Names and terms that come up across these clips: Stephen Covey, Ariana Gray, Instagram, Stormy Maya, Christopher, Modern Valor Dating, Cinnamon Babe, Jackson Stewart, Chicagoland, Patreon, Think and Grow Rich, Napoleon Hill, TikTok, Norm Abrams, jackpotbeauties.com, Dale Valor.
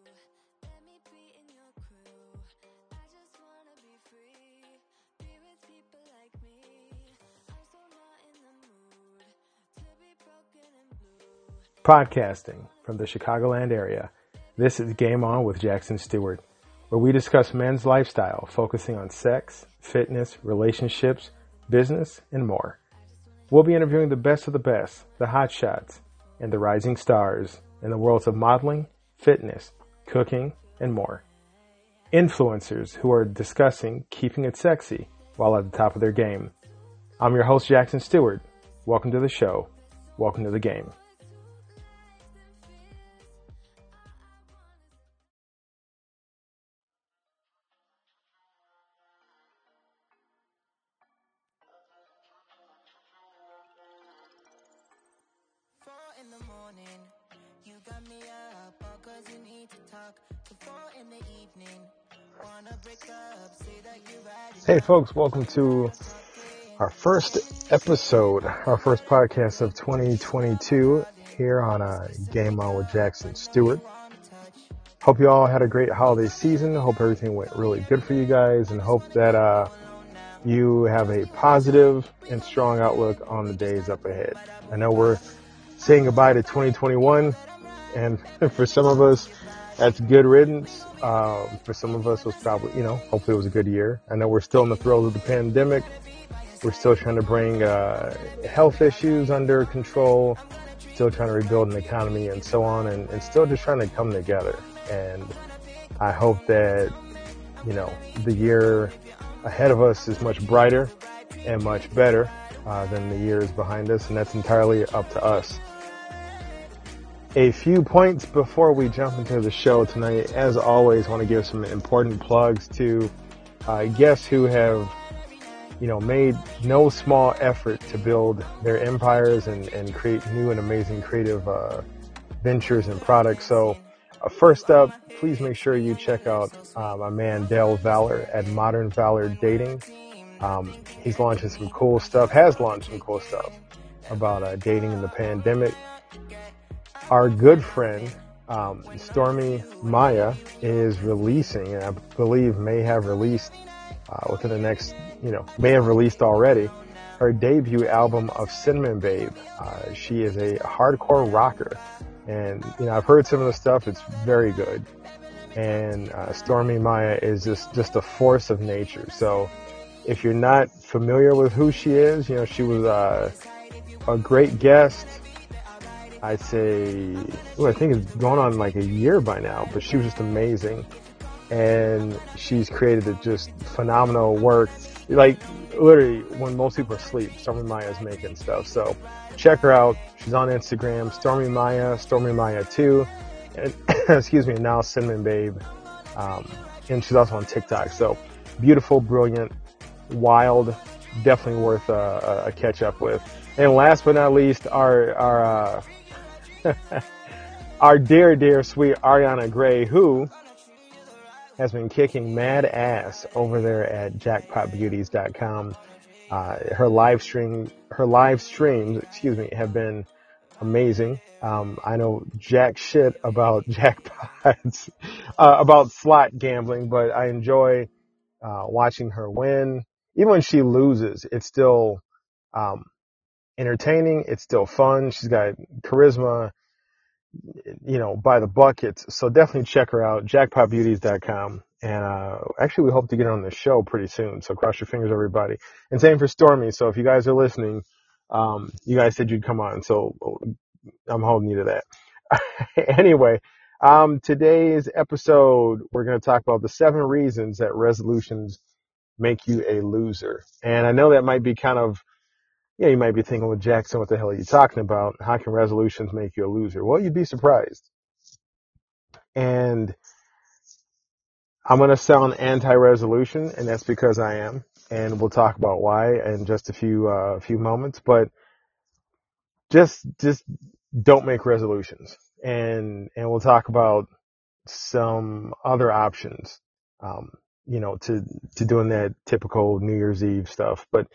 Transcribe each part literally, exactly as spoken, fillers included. let me be in your crew. I just wanna be free, be with people like me. I'm so not in the mood to be broken and blue. Podcasting from the Chicagoland area, this is Game On with Jackson Stewart, where we discuss men's lifestyle, focusing on sex, fitness, relationships, business, and more. We'll be interviewing the best of the best, the hotshots, and the rising stars in the worlds of modeling, fitness, cooking, and more. Influencers who are discussing keeping it sexy while at the top of their game. I'm your host, Jackson Stewart. Welcome to the show. Welcome to the game. Hey folks, welcome to our first episode, our first podcast of twenty twenty-two here on uh, Game On with Jackson Stewart. Hope you all had a great holiday season. Hope everything went really good for you guys, and hope that uh, you have a positive and strong outlook on the days up ahead. I know we're saying goodbye to twenty twenty-one, and for some of us, that's good riddance. Um, for some of us, it was probably, you know, hopefully it was a good year. I know we're still in the throes of the pandemic. We're still trying to bring uh, health issues under control, still trying to rebuild an economy and so on, and, and still just trying to come together. And I hope that, you know, the year ahead of us is much brighter and much better uh, than the years behind us, and that's entirely up to us. A few points before we jump into the show tonight. As always, I want to give some important plugs to uh, guests who have, you know, made no small effort to build their empires and, and create new and amazing creative uh, ventures and products. So uh, first up, please make sure you check out uh, my man Dale Valor at Modern Valor Dating. Um, he's launching some cool stuff, has launched some cool stuff about uh, dating in the pandemic. Our good friend, um, Stormy Maya, is releasing, and I believe may have released uh, within the next, you know, may have released already, her debut album of Cinnamon Babe. Uh, she is a hardcore rocker, and, you know, I've heard some of the stuff. It's very good. And uh, Stormy Maya is just, just a force of nature. So if you're not familiar with who she is, you know, she was uh, a great guest. I'd say, well, I think it's gone on like a year by now, but she was just amazing. And she's created a just phenomenal work. Like, literally, when most people are asleep, Stormy Maya's making stuff. So check her out. She's on Instagram, Stormy Maya, Stormy Maya two, and excuse me, now Cinnamon Babe. Um, and she's also on TikTok. So beautiful, brilliant, wild, definitely worth uh, a catch up with. And last but not least, our, our, uh, our dear, dear, sweet Ariana Gray, who has been kicking mad ass over there at jackpot beauties dot com. Uh, her live stream, her live streams, excuse me, have been amazing. Um, I know jack shit about jackpots, uh, about slot gambling, but I enjoy, uh, watching her win. Even when she loses, it's still, um, entertaining. It's still fun. She's got charisma, you know, by the buckets. So definitely check her out, jackpot beauties dot com. And uh actually, we hope to get her on the show pretty soon, so cross your fingers, everybody. And same for Stormy. So if you guys are listening, um you guys said you'd come on, so I'm holding you to that. Anyway, um today's episode, we're going to talk about the seven reasons that resolutions make you a loser. And I know that might be kind of, yeah, you might be thinking, well, Jackson, what the hell are you talking about? How can resolutions make you a loser? Well, you'd be surprised. And I'm going to sound anti-resolution, and that's because I am. And we'll talk about why in just a few uh, few moments. But just just don't make resolutions. And and we'll talk about some other options, um, you know, to, to doing that typical New Year's Eve stuff. But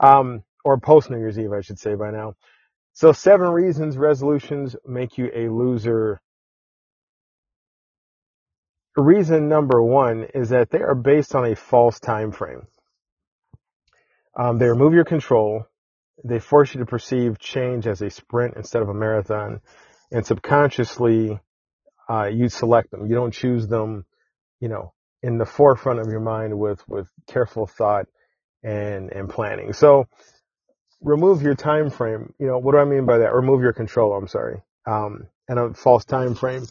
um or post New Year's Eve, I should say by now. So seven reasons resolutions make you a loser. reason number one is that they are based on a false time frame. Um, they remove your control. They force you to perceive change as a sprint instead of a marathon. And subconsciously, uh, you select them. You don't choose them, you know, in the forefront of your mind with, with careful thought and, and planning. So remove your time frame. You know, what do I mean by that? Remove your control. I'm sorry. Um, and a false time frame.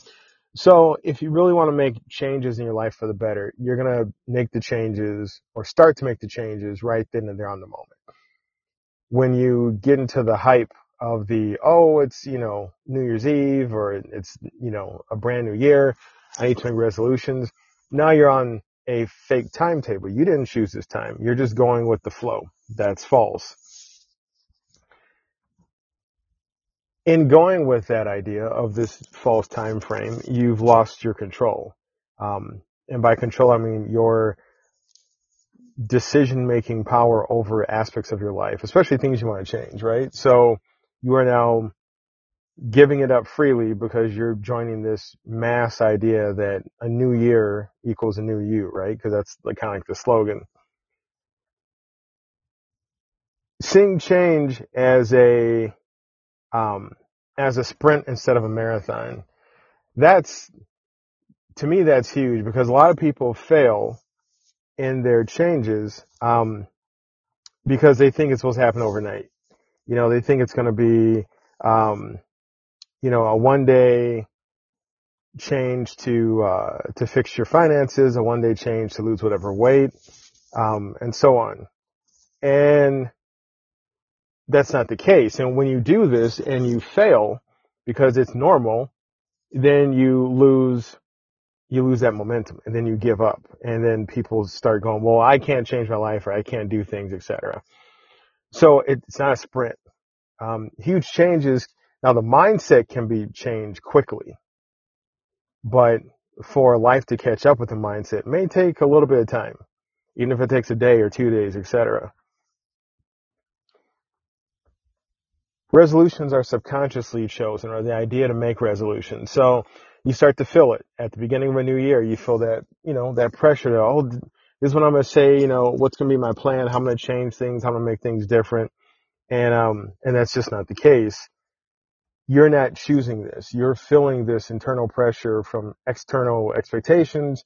So if you really want to make changes in your life for the better, you're going to make the changes or start to make the changes right then and there on the moment. When you get into the hype of the, oh, it's, you know, New Year's Eve, or it's, you know, a brand new year, I need to make resolutions. Now you're on a fake timetable. You didn't choose this time. You're just going with the flow. That's false. In going with that idea of this false time frame, you've lost your control. Um, and by control, I mean your decision-making power over aspects of your life, especially things you want to change, right? So you are now giving it up freely because you're joining this mass idea that a new year equals a new you, right? Because that's the, kind of like the slogan. Seeing change as a Um, as a sprint instead of a marathon. That's, to me, that's huge, because a lot of people fail in their changes, um, because they think it's supposed to happen overnight. You know, they think it's going to be, um, you know, a one day change to, uh, to fix your finances, a one day change to lose whatever weight, um, and so on. And that's not the case. And when you do this and you fail because it's normal, then you lose, you lose that momentum, and then you give up, and then people start going, well, I can't change my life, or I can't do things, et cetera. So it's not a sprint. Um, huge changes. Now the mindset can be changed quickly, but for life to catch up with the mindset, it may take a little bit of time, even if it takes a day or two days, et cetera. Resolutions are subconsciously chosen, or the idea to make resolutions. So you start to feel it at the beginning of a new year. You feel that, you know, that pressure to, oh, this is what I'm going to say, you know, what's going to be my plan, how I'm going to change things, how I'm going to make things different. And, um, and that's just not the case. You're not choosing this. You're feeling this internal pressure from external expectations.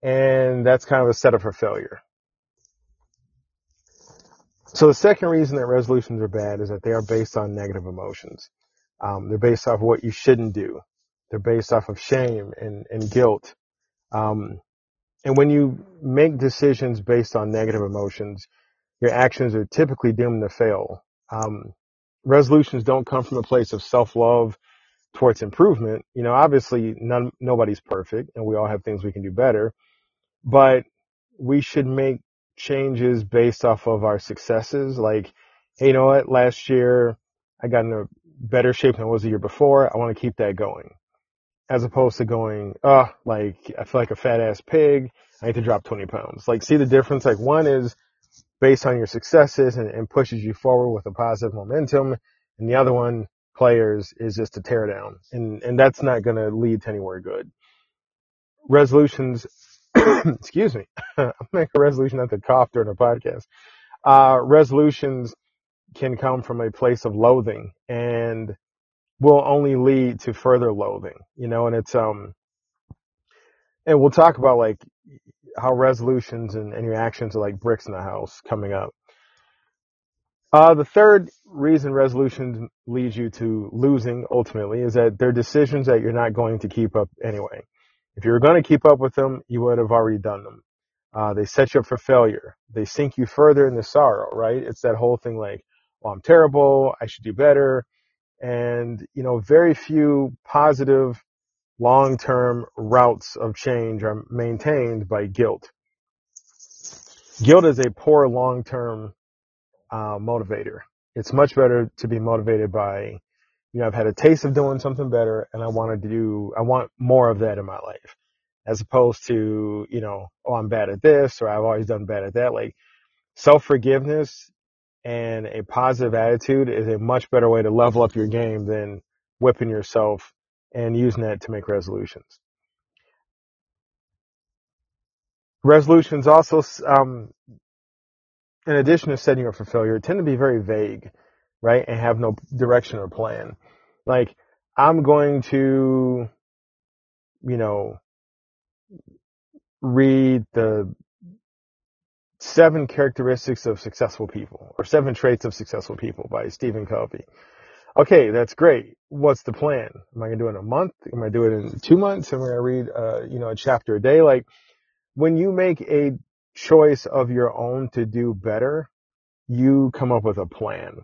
And that's kind of a setup for failure. So the second reason that resolutions are bad is that they are based on negative emotions. Um, they're based off what you shouldn't do. They're based off of shame and, and guilt. Um, and when you make decisions based on negative emotions, your actions are typically doomed to fail. Um, resolutions don't come from a place of self-love towards improvement. You know, obviously none, nobody's perfect, and we all have things we can do better, but we should make changes based off of our successes. Like, hey, you know what, last year I got in a better shape than I was the year before. I want to keep that going, as opposed to going, oh, like, I feel like a fat ass pig, I need to drop twenty pounds. Like, see the difference? Like, one is based on your successes and, and pushes you forward with a positive momentum, and the other one, players, is just to tear down, and and that's not going to lead to anywhere good. Resolutions excuse me, I'll make a resolution not to cough during a podcast. Uh, resolutions can come from a place of loathing and will only lead to further loathing, you know, and it's, um, and we'll talk about like how resolutions and, and your actions are like bricks in the house coming up. Uh, the third reason resolutions lead you to losing ultimately is that they're decisions that you're not going to keep up anyway. If you were going to keep up with them, you would have already done them. Uh, they set you up for failure. They sink you further into sorrow, right? It's that whole thing like, well, I'm terrible, I should do better. And, you know, very few positive long-term routes of change are maintained by guilt. Guilt is a poor long-term uh, motivator. It's much better to be motivated by, you know, I've had a taste of doing something better, and I want to do, I want more of that in my life, as opposed to, you know, oh, I'm bad at this, or I've always done bad at that. Like, self-forgiveness and a positive attitude is a much better way to level up your game than whipping yourself and using that to make resolutions. Resolutions also, um, in addition to setting you up for failure, tend to be very vague, right? And have no direction or plan. Like, I'm going to, you know, read the seven characteristics of successful people, or seven traits of successful people by Stephen Covey. Okay, that's great. What's the plan? Am I going to do it in a month? Am I going to do it in two months? Am I going to read, uh, you know, a chapter a day? Like, when you make a choice of your own to do better, you come up with a plan.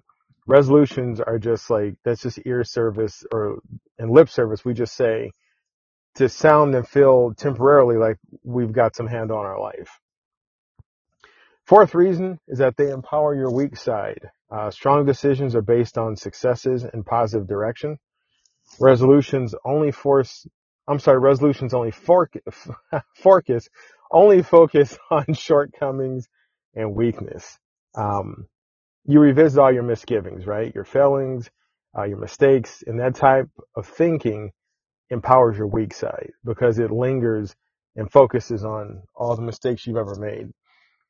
Resolutions are just like, that's just ear service or and lip service. We just say to sound and feel temporarily like we've got some hand on our life. Fourth reason is that they empower your weak side. Uh, strong decisions are based on successes and positive direction. Resolutions only force, I'm sorry, resolutions only fork, focus, only focus on shortcomings and weakness. Um, you revisit all your misgivings, right? Your failings, uh, your mistakes, and that type of thinking empowers your weak side because it lingers and focuses on all the mistakes you've ever made.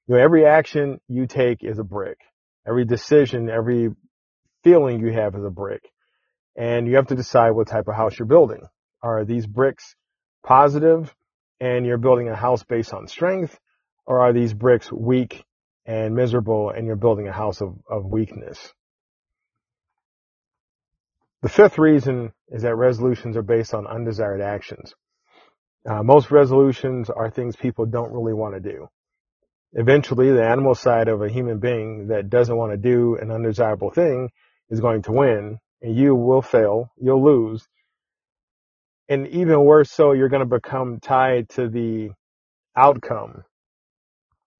You know, every action you take is a brick. Every decision, every feeling you have is a brick. And you have to decide what type of house you're building. Are these bricks positive and you're building a house based on strength? Or are these bricks weak and miserable and you're building a house of, of weakness? The fifth reason is that resolutions are based on undesired actions. Uh, most resolutions are things people don't really want to do. Eventually, the animal side of a human being that doesn't want to do an undesirable thing is going to win, and you will fail, you'll lose. And even worse so, you're going to become tied to the outcome,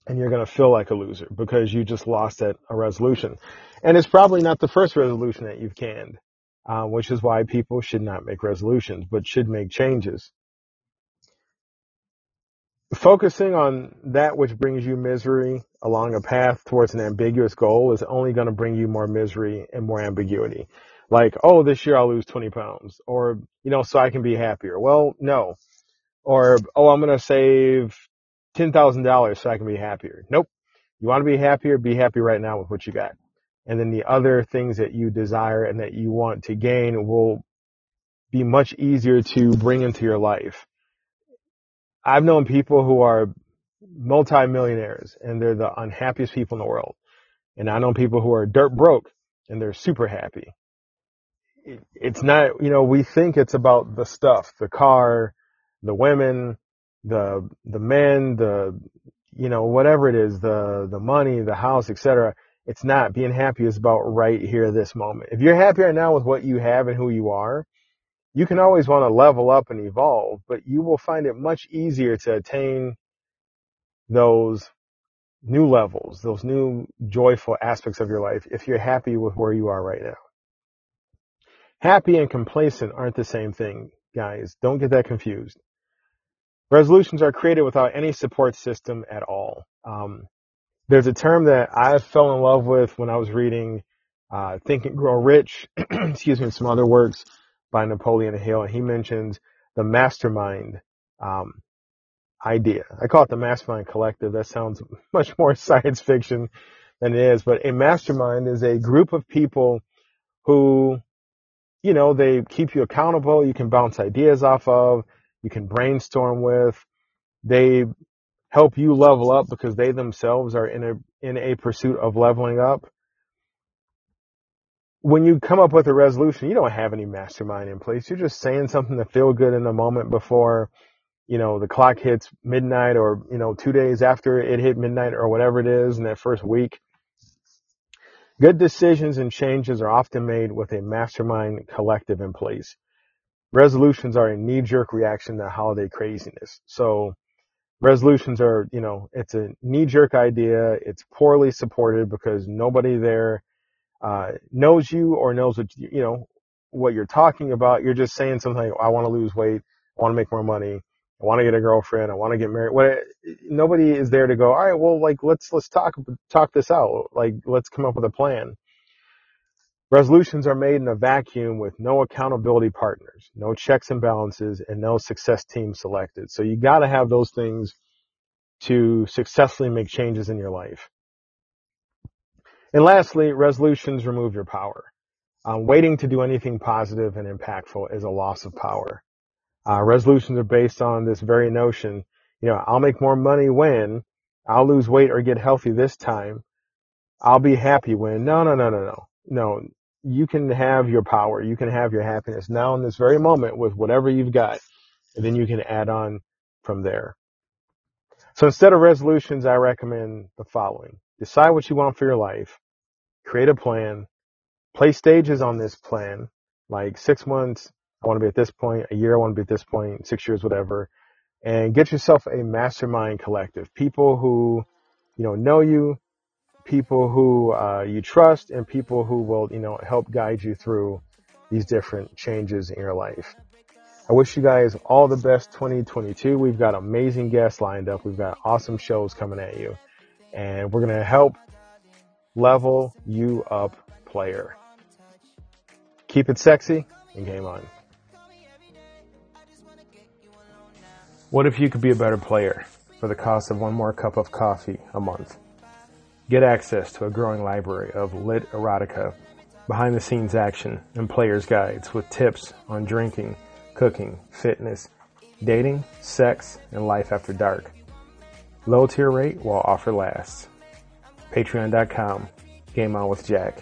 and you're going to feel like a loser because you just lost at a resolution. And it's probably not the first resolution that you've canned, uh, which is why people should not make resolutions, but should make changes. Focusing on that which brings you misery along a path towards an ambiguous goal is only going to bring you more misery and more ambiguity. Like, oh, this year I'll lose twenty pounds, or, you know, so I can be happier. Well, no. Or, oh, I'm going to save ten thousand dollars so I can be happier. Nope. You want to be happier? Be happy right now with what you got. And then the other things that you desire and that you want to gain will be much easier to bring into your life. I've known people who are multi-millionaires and they're the unhappiest people in the world. And I know people who are dirt broke and they're super happy. It's not, you know, we think it's about the stuff, the car, the women, the, the men, the, you know, whatever it is, the, the money, the house, et cetera. It's not. Being happy is about right here, this moment. If you're happy right now with what you have and who you are, you can always want to level up and evolve, but you will find it much easier to attain those new levels, those new joyful aspects of your life if you're happy with where you are right now. Happy and complacent aren't the same thing, guys. Don't get that confused. Resolutions are created without any support system at all. Um, there's a term that I fell in love with when I was reading uh, Think and Grow Rich, excuse me, and some other works by Napoleon Hill, and he mentions the mastermind um, idea. I call it the mastermind collective. That sounds much more science fiction than it is, but a mastermind is a group of people who, you know, they keep you accountable. You can bounce ideas off of, you can brainstorm with. They help you level up because they themselves are in a in a pursuit of leveling up. When you come up with a resolution, you don't have any mastermind in place. You're just saying something to feel good in the moment before, you know, the clock hits midnight, or, you know, two days after it hit midnight, or whatever it is in that first week. Good decisions and changes are often made with a mastermind collective in place. Resolutions are a knee-jerk reaction to holiday craziness. So resolutions are, you know, it's a knee-jerk idea. It's poorly supported because nobody there Uh, knows you or knows what, you know, what you're talking about. You're just saying something like, I want to lose weight. I want to make more money. I want to get a girlfriend. I want to get married. What, nobody is there to go, all right, well, like, let's, let's talk, talk this out. Like, let's come up with a plan. Resolutions are made in a vacuum with no accountability partners, no checks and balances, and no success team selected. So you got to have those things to successfully make changes in your life. And lastly, resolutions remove your power. Uh, waiting to do anything positive and impactful is a loss of power. Uh, resolutions are based on this very notion, you know, I'll make more money when, I'll lose weight or get healthy this time, I'll be happy when. No, no, no, no, no. No, you can have your power. You can have your happiness now in this very moment with whatever you've got, and then you can add on from there. So instead of resolutions, I recommend the following. Decide what you want for your life, create a plan, play stages on this plan, like six months, I want to be at this point, a year, I want to be at this point, six years, whatever, and get yourself a mastermind collective. People who, you know, know you, people who uh, you trust, and people who will, you know, help guide you through these different changes in your life. I wish you guys all the best twenty twenty-two. We've got amazing guests lined up. We've got awesome shows coming at you. And we're going to help level you up, player. Keep it sexy and game on. What if you could be a better player for the cost of one more cup of coffee a month? Get access to a growing library of lit erotica, behind-the-scenes action, and player's guides with tips on drinking, cooking, fitness, dating, sex, and life after dark. Low tier rate while offer lasts. Patreon dot com. Game On with Jack.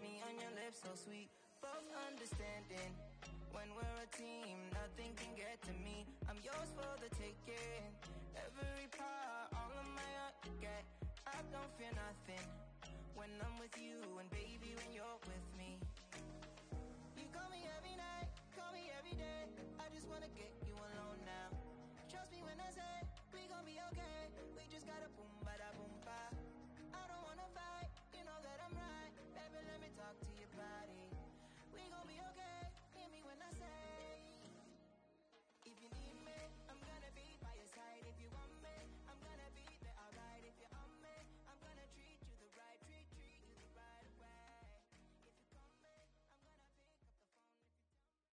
Me on your lips so sweet, both understanding when we're a team, nothing can get to me. I'm yours for the taking, every part, all of my heart you get. I don't fear nothing when I'm with you, and baby when you're with